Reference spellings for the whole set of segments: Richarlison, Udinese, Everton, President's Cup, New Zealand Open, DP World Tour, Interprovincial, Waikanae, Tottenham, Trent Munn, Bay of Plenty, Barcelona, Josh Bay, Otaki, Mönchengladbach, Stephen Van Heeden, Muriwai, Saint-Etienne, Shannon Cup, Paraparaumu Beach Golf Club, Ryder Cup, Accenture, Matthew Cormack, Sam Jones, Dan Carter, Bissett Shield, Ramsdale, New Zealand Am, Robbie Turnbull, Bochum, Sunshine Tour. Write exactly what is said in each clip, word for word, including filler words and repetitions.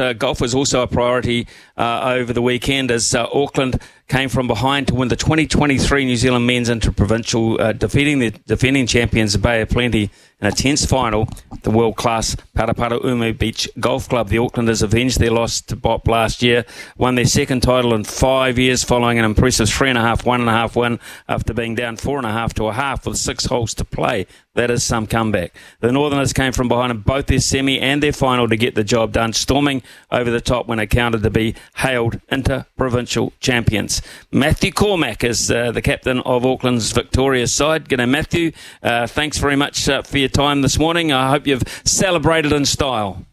Uh, golf was also a priority uh, over the weekend as uh, Auckland came from behind to win the twenty twenty-three New Zealand Men's Interprovincial, uh, defeating the defending champions, the Bay of Plenty, in a tense final. The world-class Paraparaumu Beach Golf Club, the Aucklanders, avenged their loss to B O P last year, won their second title in five years following an impressive three and a half, one and a half win after being down four and a half to a half with six holes to play. That is some comeback. The Northerners came from behind in both their semi and their final to get the job done, storming over the top when accounted to be hailed inter-provincial champions. Matthew Cormack is uh, the captain of Auckland's victorious side. G'day, Matthew. Uh, thanks very much uh, for your time this morning. I hope you've celebrated in style.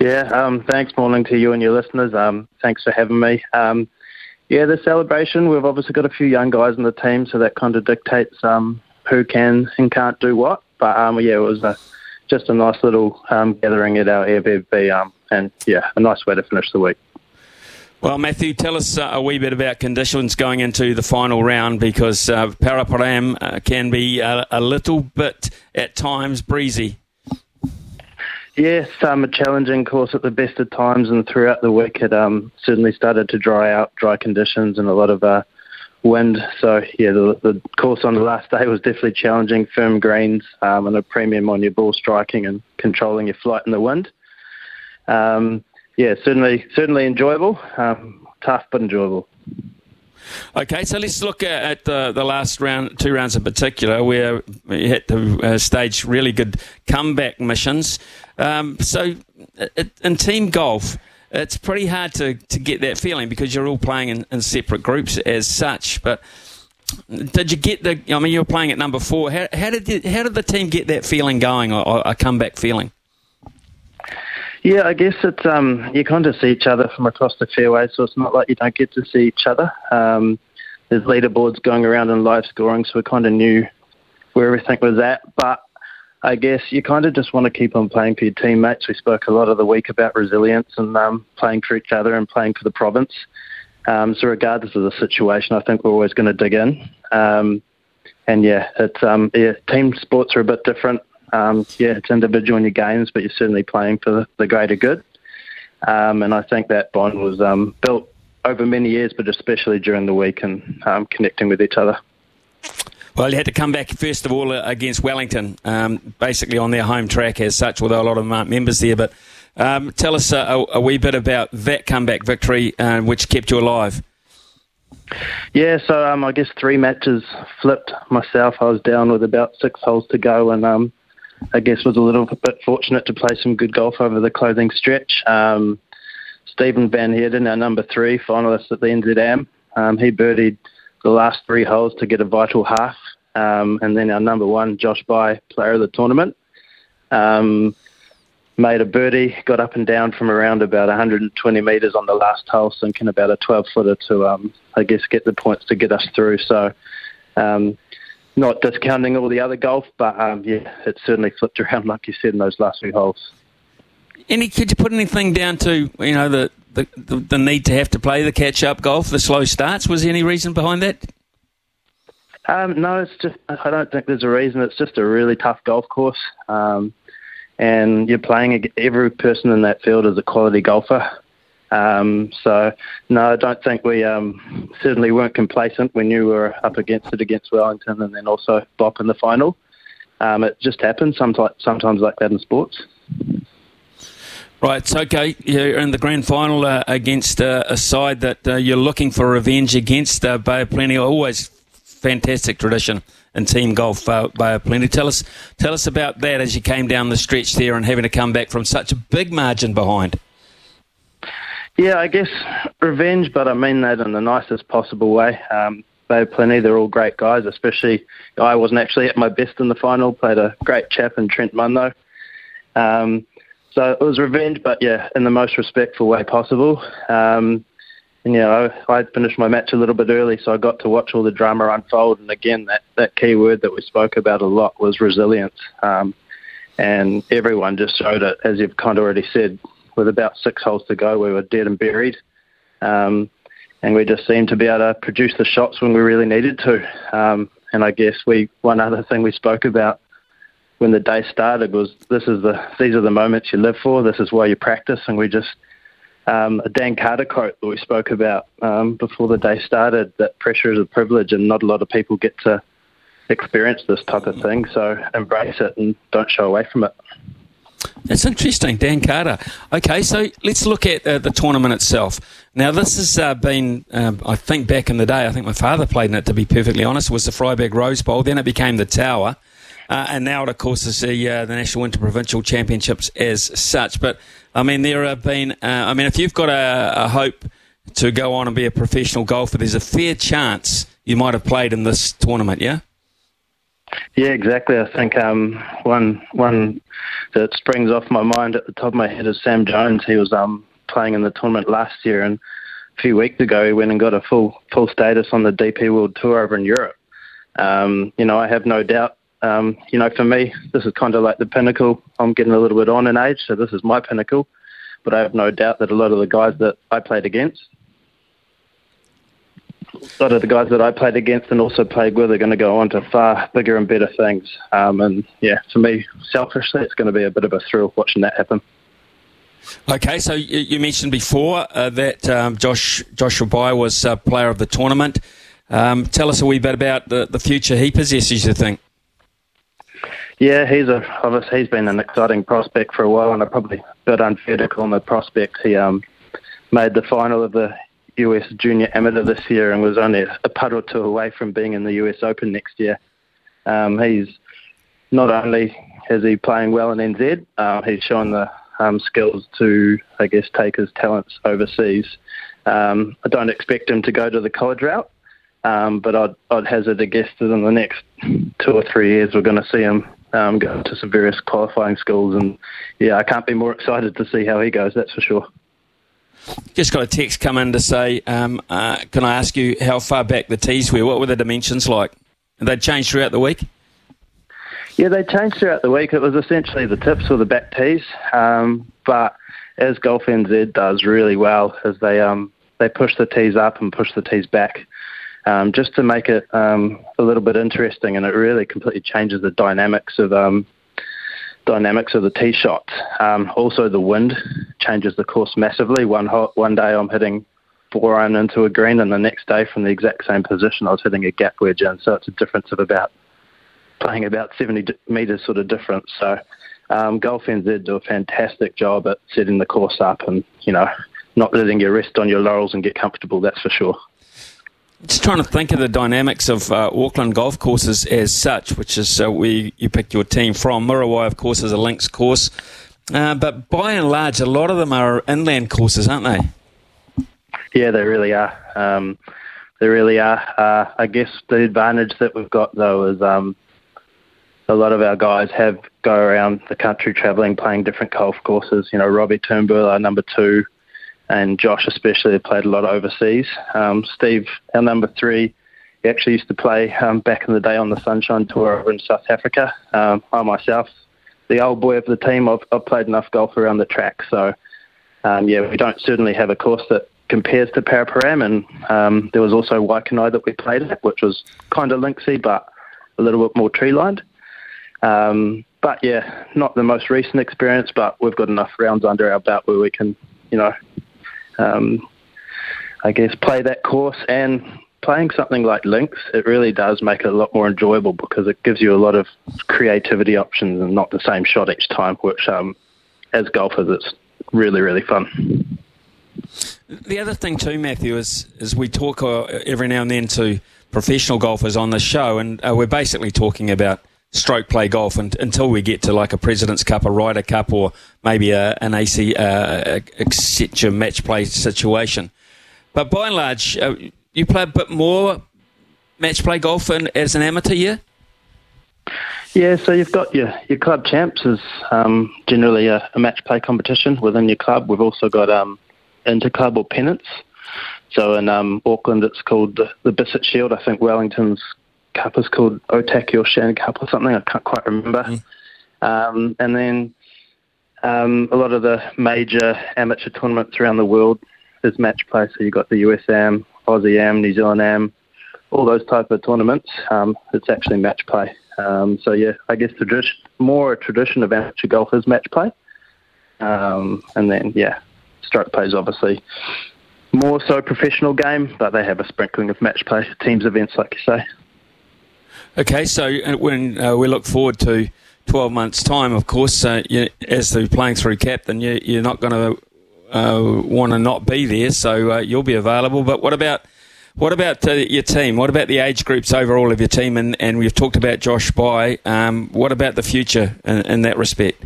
Yeah, um, thanks, morning to you and your listeners. Um, thanks for having me. Um, yeah, the celebration, we've obviously got a few young guys in the team, so that kind of dictates um, who can and can't do what. But, um, yeah, it was a, just a nice little um, gathering at our Airbnb, um, and, yeah, a nice way to finish the week. Well, Matthew, tell us uh, a wee bit about conditions going into the final round, because uh, Paraparaumu uh, can be a, a little bit, at times, breezy. Yes, um, a challenging course at the best of times, and throughout the week it um, certainly started to dry out, dry conditions and a lot of uh, wind. So, yeah, the, the course on the last day was definitely challenging, firm greens um, and a premium on your ball striking and controlling your flight in the wind. Um Yeah, certainly certainly enjoyable. Um, tough, but enjoyable. Okay, so let's look at the, the last round, two rounds in particular, where you had to stage really good comeback missions. Um, so in team golf, it's pretty hard to, to get that feeling because you're all playing in, in separate groups as such. But did you get the, I mean, you were playing at number four. How, how did you, how did the team get that feeling going, or a comeback feeling? Yeah, I guess it's um, you kind of see each other from across the fairway, so it's not like you don't get to see each other. Um, there's leaderboards going around and live scoring, so we kind of knew where everything was at. But I guess you kind of just want to keep on playing for your teammates. We spoke a lot of the week about resilience and um, playing for each other and playing for the province. Um, so regardless of the situation, I think we're always going to dig in. Um, and yeah, it's um, yeah, team sports are a bit different. Um, yeah, it's individual in your games, but you're certainly playing for the, the greater good. Um, and I think that bond was um, built over many years, but especially during the week and um, connecting with each other. Well, you had to come back, first of all, against Wellington, um, basically on their home track as such, although a lot of them aren't members there. But um, tell us a, a wee bit about that comeback victory, uh, which kept you alive. Yeah, so um, I guess three matches flipped myself. I was down with about six holes to go, and um, I guess was a little bit fortunate to play some good golf over the closing stretch. Um, Stephen Van Heeden, our number three finalist at the N Z Am, um, he birdied the last three holes to get a vital half. Um, and then our number one, Josh Bay, player of the tournament, um, made a birdie, got up and down from around about one hundred twenty metres on the last hole, sinking about a twelve-footer to, um, I guess, get the points to get us through. So... Um, Not discounting all the other golf, but um, yeah, it certainly flipped around, like you said, in those last few holes. Any, could you put anything down to, you know, the, the, the need to have to play the catch-up golf, the slow starts? Was there any reason behind that? Um, no, it's just I don't think there's a reason. It's just a really tough golf course, um, and you're playing every person in that field is a quality golfer. Um, so, no, I don't think we um, certainly weren't complacent. We knew we were up against it against Wellington and then also B O P in the final. Um, it just happens sometimes, sometimes like that in sports. Right, okay, you're in the grand final uh, against uh, a side that uh, you're looking for revenge against, uh, Bay of Plenty. Always fantastic tradition in team golf, uh, Bay of Plenty. Tell us, tell us about that as you came down the stretch there and having to come back from such a big margin behind. Yeah, I guess revenge, but I mean that in the nicest possible way. Um, Bay of Plenty, they're all great guys, especially I wasn't actually at my best in the final, played a great chap in Trent Munn though. Um, So it was revenge, but yeah, in the most respectful way possible. Um, and, you know, I, I finished my match a little bit early, so I got to watch all the drama unfold. And again, that, that key word that we spoke about a lot was resilience. Um, and everyone just showed it, as you've kind of already said, with about six holes to go, we were dead and buried. Um, and we just seemed to be able to produce the shots when we really needed to. Um, and I guess we one other thing we spoke about when the day started was this is the these are the moments you live for, this is why you practice. And we just um a Dan Carter quote that we spoke about um before the day started, that pressure is a privilege and not a lot of people get to experience this type of thing, so embrace it and don't shy away from it. That's interesting, Dan Carter. Okay, so let's look at uh, the tournament itself. Now, this has uh, been, um, I think back in the day, I think my father played in it, to be perfectly honest. It was the Freiburg Rose Bowl, then it became the Tower. Uh, and now it, of course, is the, uh, the National Interprovincial Championships as such. But, I mean, there have been, uh, I mean, if you've got a, a hope to go on and be a professional golfer, there's a fair chance you might have played in this tournament, yeah? Yeah, exactly. I think um, one one that springs off my mind at the top of my head is Sam Jones. He was um, playing in the tournament last year, and a few weeks ago he went and got a full full status on the D P World Tour over in Europe. Um, you know, I have no doubt. Um, you know, for me, this is kind of like the pinnacle. I'm getting a little bit on in age, so this is my pinnacle. But I have no doubt that a lot of the guys that I played against, a lot of the guys that I played against and also played with are going to go on to far bigger and better things. Um, and, yeah, for me, selfishly, it's going to be a bit of a thrill watching that happen. Okay, so you, you mentioned before uh, that um, Josh Joshua Bay was uh, player of the tournament. Um, tell us a wee bit about the, the future he possesses, you think? Yeah, he's a obviously he's been an exciting prospect for a while, and I'm probably a bit unfair to call him a prospect. He um, made the final of the U S junior amateur this year and was only a putt or two away from being in the U S Open next year. Um, he's not only is he playing well in N Z, um, he's shown the um, skills to, I guess, take his talents overseas. Um, I don't expect him to go to the college route. Um, but I'd, I'd hazard a guess that in the next two or three years we're going to see him um, go to some various qualifying schools. And, yeah, I can't be more excited to see how he goes, that's for sure. Just got a text come in to say, um, uh, can I ask you how far back the tees were? What were the dimensions like? Did they change throughout the week? Yeah, they changed throughout the week. It was essentially the tips or the back tees. Um, but as Golf N Z does really well, is they, um, they push the tees up and push the tees back. Um, just to make it um, a little bit interesting, and it really completely changes the dynamics of um, dynamics of the tee shot. Um, also, the wind changes the course massively. One hot, one day I'm hitting four iron into a green, and the next day from the exact same position I was hitting a gap wedge in. So it's a difference of about playing about seventy metres sort of difference. So um, Golf N Z do a fantastic job at setting the course up, and you know, not letting you rest on your laurels and get comfortable. That's for sure. Just trying to think of the dynamics of uh, Auckland golf courses as such, which is uh, where you pick your team from. Muriwai, of course, is a links course. Uh, but by and large, a lot of them are inland courses, aren't they? Yeah, they really are. Um, they really are. Uh, I guess the advantage that we've got, though, is um, a lot of our guys have go around the country travelling, playing different golf courses. You know, Robbie Turnbull, our number two, and Josh especially, played a lot overseas. Um, Steve, our number three, he actually used to play um, back in the day on the Sunshine Tour over in South Africa. Um, I myself, the old boy of the team, I've, I've played enough golf around the track. So, um, yeah, we don't certainly have a course that compares to Paraparaumu. And um, there was also Waikanae that we played at, which was kind of linksy, but a little bit more tree-lined. Um, but, yeah, not the most recent experience, but we've got enough rounds under our belt where we can, you know, Um, I guess play that course, and playing something like links, it really does make it a lot more enjoyable because it gives you a lot of creativity options and not the same shot each time, which um, as golfers it's really, really fun. The other thing too, Matthew, is is we talk uh, every now and then to professional golfers on the show, and uh, we're basically talking about stroke play golf, and until we get to like a President's Cup, a Ryder Cup, or maybe a, an A C uh, Accenture match play situation. But by and large, uh, you play a bit more match play golf in, as an amateur, yeah? Yeah, so you've got your, your club champs is um, generally a, a match play competition within your club. We've also got um, inter-club or pennants. So in um, Auckland, it's called the, the Bissett Shield. I think Wellington's Cup is called Otaki or Shannon Cup or something. I can't quite remember. Mm. Um, and then um, a lot of the major amateur tournaments around the world is match play. So you've got the U S Am, Aussie Am, New Zealand Am, all those type of tournaments. Um, it's actually match play. Um, so, yeah, I guess tradition, more a tradition of amateur golf is match play. Um, and then, yeah, stroke play is obviously more so professional game, but they have a sprinkling of match play, teams events, like you say. Okay, so when uh, we look forward to twelve months' time, of course, uh, you, as to playing through cap, then you, you're not going to uh, want to not be there, so uh, you'll be available. But what about... What about uh, your team? What about the age groups overall of your team? And, and we've talked about Josh Bay. Um, what about the future in, in that respect?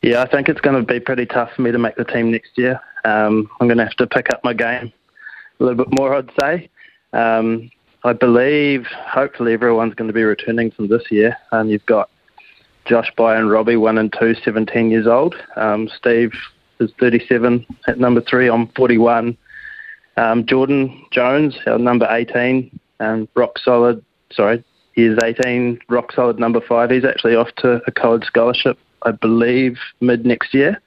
Yeah, I think it's going to be pretty tough for me to make the team next year. Um, I'm going to have to pick up my game a little bit more, I'd say. Um, I believe, hopefully, everyone's going to be returning from this year. Um, you've got Josh Bay and Robbie, one and two, seventeen years old. Um, Steve is thirty-seven at number three. I'm forty-one. Um, Jordan Jones, our number eighteen, um, rock solid, sorry, he is eighteen, rock solid number five. He's actually off to a college scholarship, I believe, mid-next year,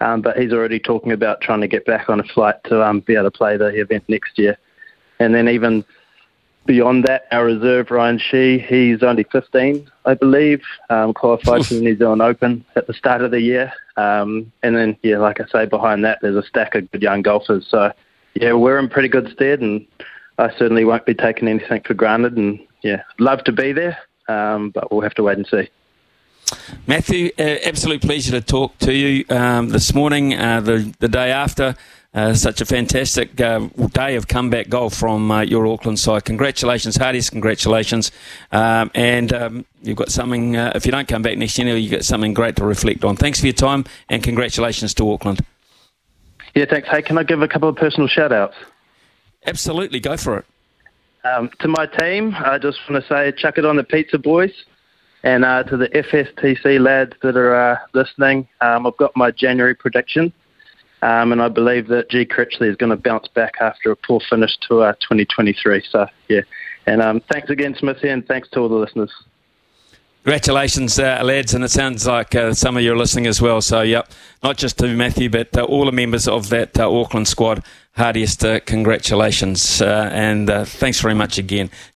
um, but he's already talking about trying to get back on a flight to um, be able to play the event next year. And then even beyond that, our reserve, Ryan Shee, he's only fifteen, I believe, um, qualified for the New Zealand Open at the start of the year. Um, and then, yeah, like I say, behind that, there's a stack of good young golfers, so... Yeah, we're in pretty good stead, and I certainly won't be taking anything for granted. And yeah, love to be there, um, but we'll have to wait and see. Matthew, uh, absolute pleasure to talk to you um, this morning, uh, the the day after. Uh, such a fantastic uh, day of comeback golf from uh, your Auckland side. Congratulations, heartiest congratulations. Um, and um, you've got something, uh, if you don't come back next year, you've got something great to reflect on. Thanks for your time, and congratulations to Auckland. Yeah, thanks. Hey, can I give a couple of personal shout-outs? Absolutely, go for it. Um, to my team, I just want to say, chuck it on the pizza, boys, and uh, to the F S T C lads that are uh, listening. Um, I've got my January prediction, um, and I believe that G. Critchley is going to bounce back after a poor finish to uh, twenty twenty-three. So, yeah, and um, thanks again, Smithy, and thanks to all the listeners. Congratulations, uh, lads, and it sounds like uh, some of you are listening as well. So, yep, not just to Matthew, but uh, all the members of that uh, Auckland squad, heartiest uh, congratulations, uh, and uh, thanks very much again.